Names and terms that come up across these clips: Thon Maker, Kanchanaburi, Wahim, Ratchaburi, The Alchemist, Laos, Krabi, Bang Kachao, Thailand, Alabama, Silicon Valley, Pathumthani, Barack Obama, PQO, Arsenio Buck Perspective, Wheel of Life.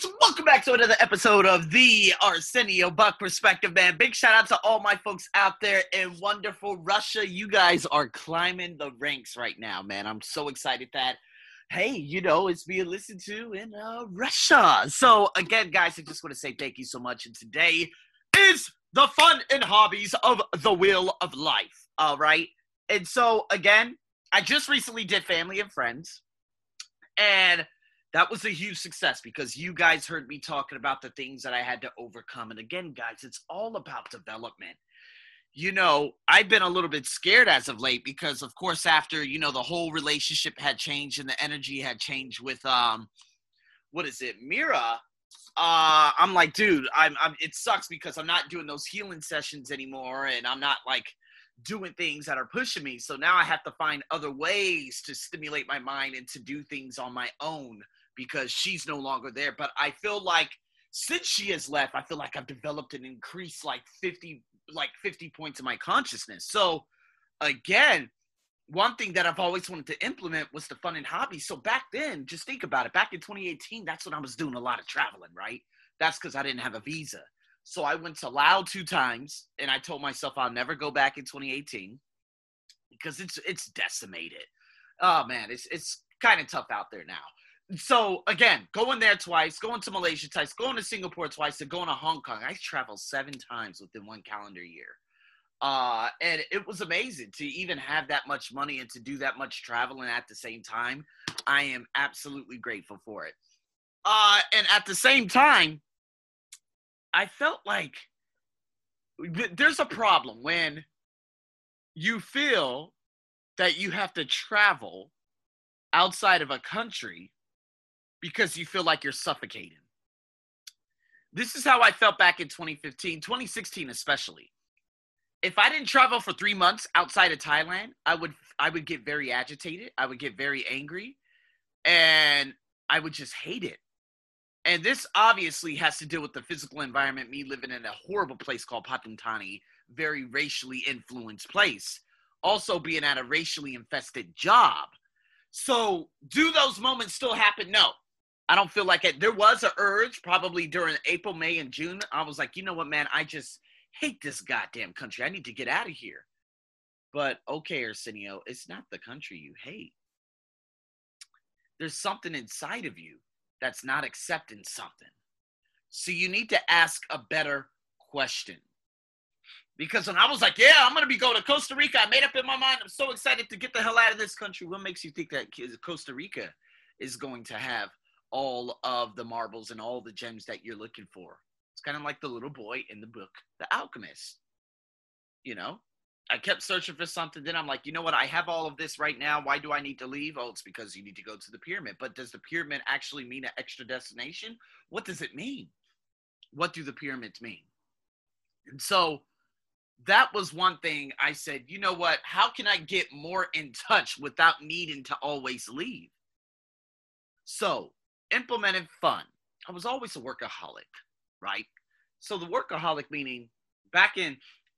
guys, welcome back to another episode of the Arsenio Buck Perspective, man. Big shout out to all my folks out there in wonderful Russia. You guys are climbing the ranks right now, man. I'm so excited that, hey, you know, it's being listened to in Russia. So again, guys, I just want to say thank you so much. And today is the fun and hobbies of the Wheel of Life, all right? And so again, I just recently did Family and Friends, and that was a huge success because you guys heard me talking about the things that I had to overcome. And again, guys, it's all about development. You know, I've been a little bit scared as of late because, of course, after, you know, the whole relationship had changed and the energy had changed with, Mira. I'm like, dude, I'm it sucks because I'm not doing those healing sessions anymore, and I'm not, like, doing things that are pushing me. So now I have to find other ways to stimulate my mind and to do things on my own, because she's no longer there. But I feel like since she has left, I feel like I've developed an increase, like 50 points in my consciousness. So again, one thing that I've always wanted to implement was the fun and hobbies. So back then, just think about it. Back in 2018, that's when I was doing a lot of traveling, right? That's because I didn't have a visa. So I went to Laos 2 times, and I told myself I'll never go back in 2018 because it's decimated. Oh, man, it's kind of tough out there now. So, again, going there twice, going to Malaysia twice, going to Singapore twice, and going to Hong Kong. I traveled 7 times within 1 calendar year. And it was amazing to even have that much money and to do that much traveling at the same time. I am absolutely grateful for it. And at the same time, I felt like there's a problem when you feel that you have to travel outside of a country because you feel like you're suffocating. This is how I felt back in 2015, 2016 especially. If I didn't travel for 3 months outside of Thailand, I would get very agitated. I would get very angry, and I would just hate it. And this obviously has to do with the physical environment, me living in a horrible place called Pathumthani, very racially influenced place, also being at a racially infested job. So do those moments still happen? No, I don't feel like it. There was an urge probably during April, May, and June. I was like, you know what, man, I just hate this goddamn country. I need to get out of here. But okay, Arsenio, it's not the country you hate. There's something inside of you that's not accepting something. So you need to ask a better question. Because when I was like, yeah, I'm going to be going to Costa Rica, I made up in my mind, I'm so excited to get the hell out of this country. What makes you think that Costa Rica is going to have all of the marbles and all the gems that you're looking for? It's kind of like the little boy in the book, The Alchemist. You know, I kept searching for something. Then I'm like, you know what? I have all of this right now. Why do I need to leave? Oh, it's because you need to go to the pyramid. But does the pyramid actually mean an extra destination? What does it mean? What do the pyramids mean? And so that was one thing I said, you know what? How can I get more in touch without needing to always leave? So implemented fun. I was always a workaholic, right? So the workaholic meaning back in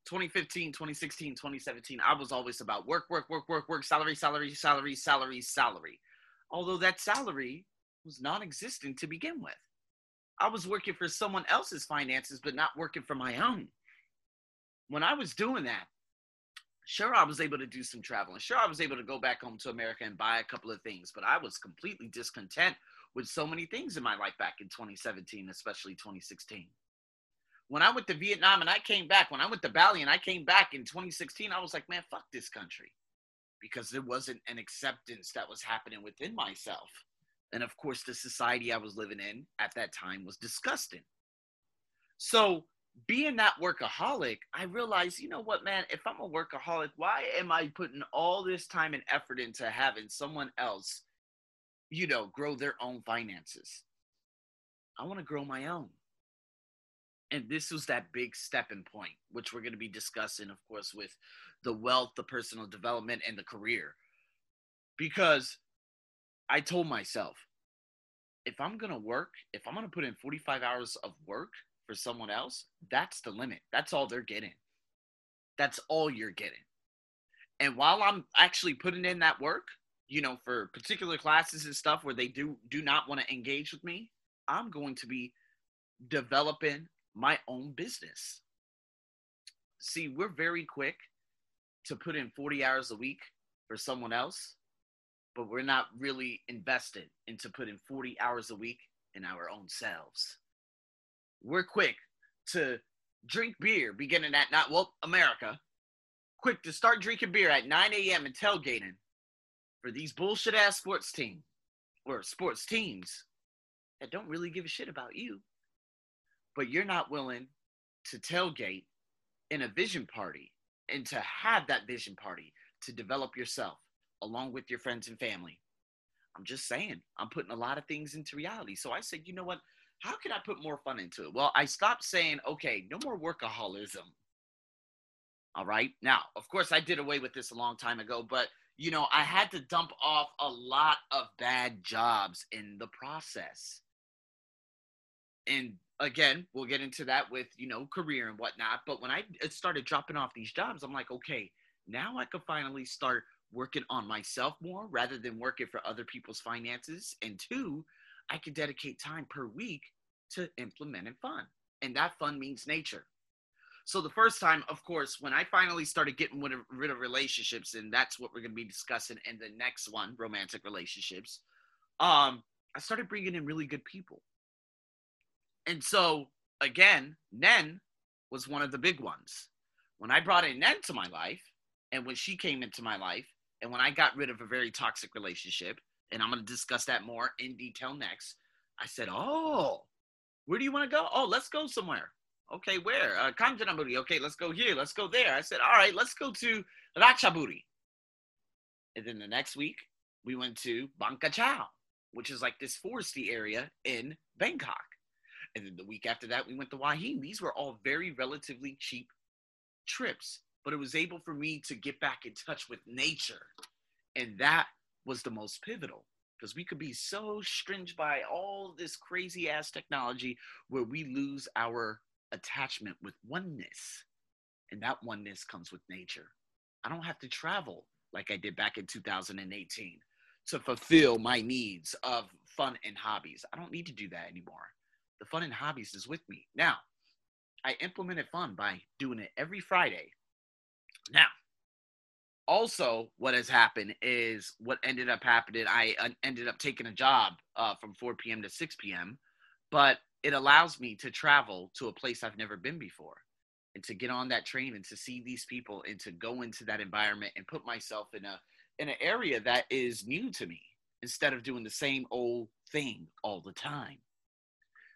2015, 2016, 2017, I was always about work, salary. Although that salary was non-existent to begin with. I was working for someone else's finances, but not working for my own. When I was doing that, sure, I was able to do some traveling. Sure, I was able to go back home to America and buy a couple of things, but I was completely discontent with so many things in my life back in 2017, especially 2016. When I went to Vietnam and I came back, when I went to Bali and I came back in 2016, I was like, man, fuck this country, because there wasn't an acceptance that was happening within myself. And of course, the society I was living in at that time was disgusting. So being that workaholic, I realized, you know what, man, if I'm a workaholic, why am I putting all this time and effort into having someone else, you know, grow their own finances? I want to grow my own. And this was that big stepping point, which we're going to be discussing, of course, with the wealth, the personal development, and the career. Because I told myself, if I'm going to work, if I'm going to put in 45 hours of work for someone else, that's the limit. That's all they're getting. That's all you're getting. And while I'm actually putting in that work, you know, for particular classes and stuff where they do not want to engage with me, I'm going to be developing my own business. See, we're very quick to put in 40 hours a week for someone else, but we're not really invested into putting 40 hours a week in our own selves. We're quick to drink beer beginning at America, quick to start drinking beer at 9 a.m. and tailgating for these bullshit ass sports team or sports teams that don't really give a shit about you, but you're not willing to tailgate in a vision party and to have that vision party to develop yourself along with your friends and family. I'm just saying, I'm putting a lot of things into reality. So I said, you know what? How can I put more fun into it? Well, I stopped saying, okay, no more workaholism. All right. Now, of course, I did away with this a long time ago, but, you know, I had to dump off a lot of bad jobs in the process. And again, we'll get into that with, you know, career and whatnot. But when I started dropping off these jobs, I'm like, okay, now I can finally start working on myself more rather than working for other people's finances. And two, I could dedicate time per week to implementing fun. And that fun means nature. So the first time, of course, when I finally started getting rid of relationships, and that's what we're going to be discussing in the next one, romantic relationships, I started bringing in really good people. And so, again, Nen was one of the big ones. When I brought in Nen to my life, and when she came into my life, and when I got rid of a very toxic relationship, and I'm going to discuss that more in detail next, I said, oh, where do you want to go? Oh, let's go somewhere. Okay, where? Kanchanaburi. Okay, let's go here. Let's go there. I said, all right, let's go to Ratchaburi. And then the next week, we went to Bang Kachao, which is like this foresty area in Bangkok. And then the week after that, we went to Wahim. These were all very relatively cheap trips, but it was able for me to get back in touch with nature. And that was the most pivotal, because we could be so stringed by all this crazy ass technology where we lose our attachment with oneness. And that oneness comes with nature. I don't have to travel like I did back in 2018 to fulfill my needs of fun and hobbies. I don't need to do that anymore. The fun and hobbies is with me. Now, I implemented fun by doing it every Friday. Now, also, what has happened is what ended up happening. I ended up taking a job from 4 p.m. to 6 p.m., but it allows me to travel to a place I've never been before and to get on that train and to see these people and to go into that environment and put myself in an area that is new to me instead of doing the same old thing all the time.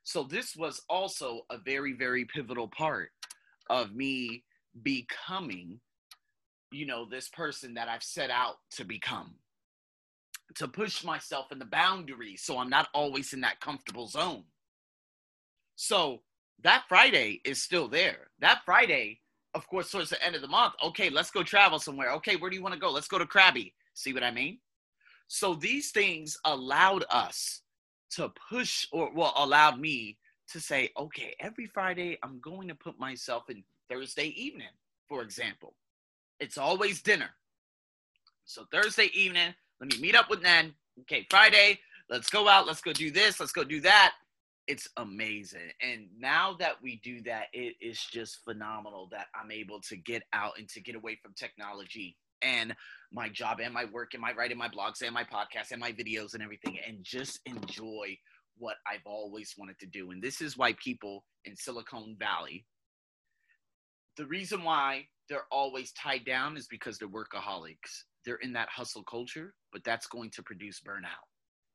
So this was also a very, very pivotal part of me becoming, you know, this person that I've set out to become, to push myself in the boundaries so I'm not always in that comfortable zone. So that Friday is still there. That Friday, of course, towards the end of the month, okay, let's go travel somewhere. Okay, where do you want to go? Let's go to Krabi. See what I mean? So these things allowed us to push, or well, allowed me to say, okay, every Friday I'm going to put myself in Thursday evening, for example. It's always dinner. So Thursday evening, let me meet up with Nan. Okay, Friday, let's go out. Let's go do this. Let's go do that. It's amazing. And now that we do that, it is just phenomenal that I'm able to get out and to get away from technology and my job and my work and my writing, my blogs and my podcasts and my videos and everything, and just enjoy what I've always wanted to do. And this is why people in Silicon Valley, the reason why they're always tied down is because they're workaholics. They're in that hustle culture, but that's going to produce burnout.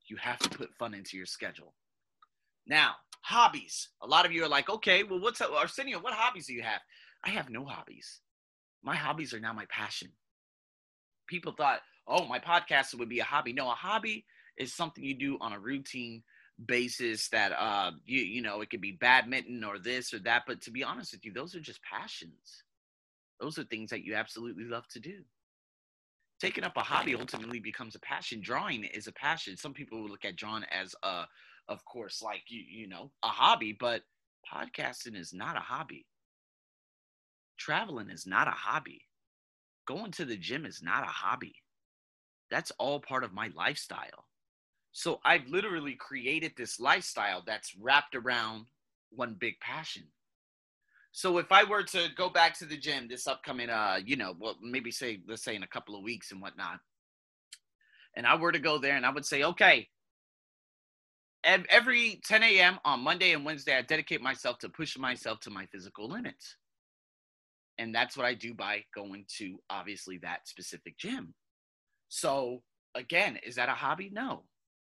You have to put fun into your schedule. Now, hobbies. A lot of you are like, okay, well, what's up? Arsenio, what hobbies do you have? I have no hobbies. My hobbies are now my passion. People thought, oh, my podcast would be a hobby. No, a hobby is something you do on a routine basis that, you know, it could be badminton or this or that. But to be honest with you, those are just passions. Those are things that you absolutely love to do. Taking up a hobby ultimately becomes a passion. Drawing is a passion. Some people will look at drawing as, of course, like, you know, a hobby, but podcasting is not a hobby. Traveling is not a hobby. Going to the gym is not a hobby. That's all part of my lifestyle. So I've literally created this lifestyle that's wrapped around one big passion. So if I were to go back to the gym this upcoming, let's say in a couple of weeks and whatnot, and I were to go there and I would say, okay, every 10 a.m. on Monday and Wednesday, I dedicate myself to pushing myself to my physical limits. And that's what I do by going to, obviously, that specific gym. So again, is that a hobby? No.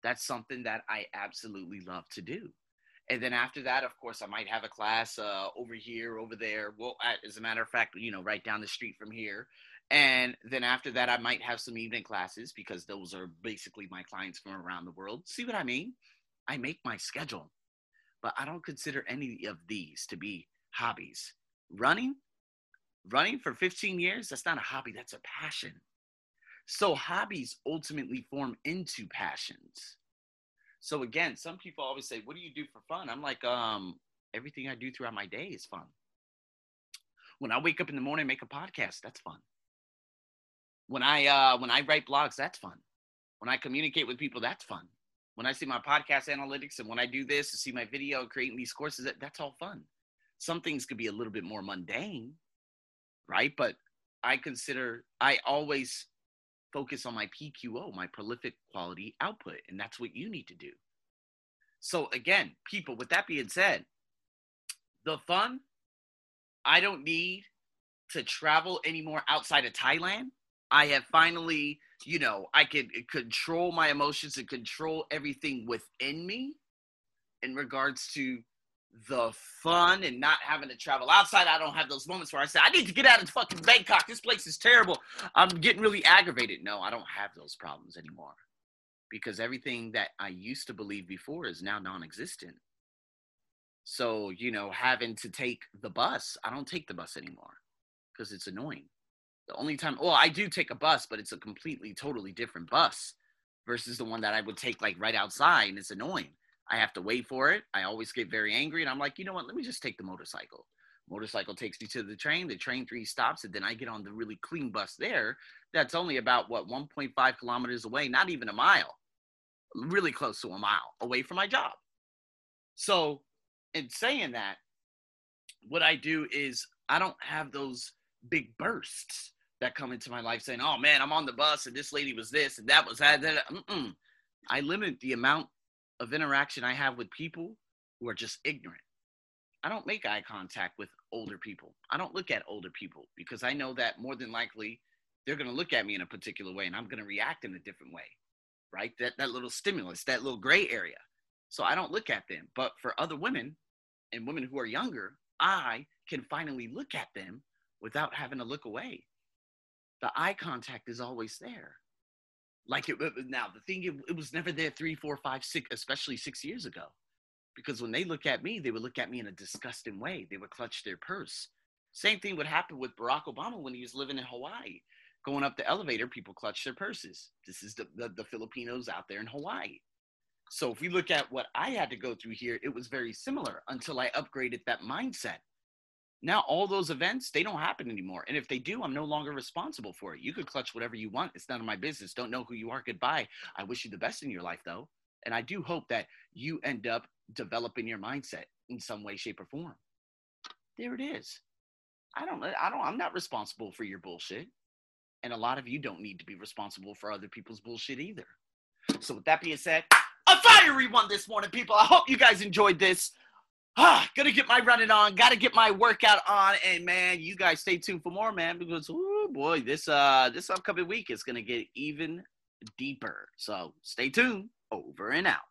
That's something that I absolutely love to do. And then after that, of course, I might have a class over here, over there. Well, as a matter of fact, right down the street from here. And then after that, I might have some evening classes because those are basically my clients from around the world. See what I mean? I make my schedule, but I don't consider any of these to be hobbies. Running for 15 years, that's not a hobby, that's a passion. So hobbies ultimately form into passions. So again, some people always say, what do you do for fun? I'm like, everything I do throughout my day is fun. When I wake up in the morning and make a podcast, that's fun. When I write blogs, that's fun. When I communicate with people, that's fun. When I see my podcast analytics and when I do this, to see my video, creating these courses, that's all fun. Some things could be a little bit more mundane, right? But I always focus on my PQO, my prolific quality output. And that's what you need to do. So again, people, with that being said, the fun, I don't need to travel anymore outside of Thailand. I have finally, I can control my emotions and control everything within me in regards to the fun and not having to travel outside. I don't have those moments where I say, I need to get out of fucking Bangkok. This place is terrible. I'm getting really aggravated. No, I don't have those problems anymore because everything that I used to believe before is now non-existent. So, having to take the bus, I don't take the bus anymore because it's annoying. The only time, well, I do take a bus, but it's a completely, totally different bus versus the one that I would take like right outside, and it's annoying. I have to wait for it. I always get very angry, and I'm like, you know what? Let me just take the motorcycle. Motorcycle takes me to the train 3 stops, and then I get on the really clean bus there. That's only about, 1.5 kilometers away, not even a mile, really close to a mile away from my job. So in saying that, what I do is I don't have those big bursts that come into my life saying, oh man, I'm on the bus and this lady was this and that was that. I limit the amount of interaction I have with people who are just ignorant. I don't make eye contact with older people. I don't look at older people because I know that more than likely they're going to look at me in a particular way and I'm going to react in a different way, right? That little stimulus, that little gray area. So I don't look at them. But for other women and women who are younger, I can finally look at them without having to look away. The eye contact is always there. It was never there 3, 4, 5, 6, especially 6 years ago. Because when they look at me, they would look at me in a disgusting way. They would clutch their purse. Same thing would happen with Barack Obama when he was living in Hawaii. Going up the elevator, people clutch their purses. This is the Filipinos out there in Hawaii. So if we look at what I had to go through here, it was very similar until I upgraded that mindset. Now, all those events, they don't happen anymore. And if they do, I'm no longer responsible for it. You could clutch whatever you want. It's none of my business. Don't know who you are. Goodbye. I wish you the best in your life, though. And I do hope that you end up developing your mindset in some way, shape, or form. There it is. I'm not responsible for your bullshit. And a lot of you don't need to be responsible for other people's bullshit either. So with that being said, a fiery one this morning, people. I hope you guys enjoyed this. Gonna get my running on, gotta get my workout on, and man, you guys stay tuned for more, man, because oh boy, this upcoming week is gonna get even deeper. So stay tuned. Over and out.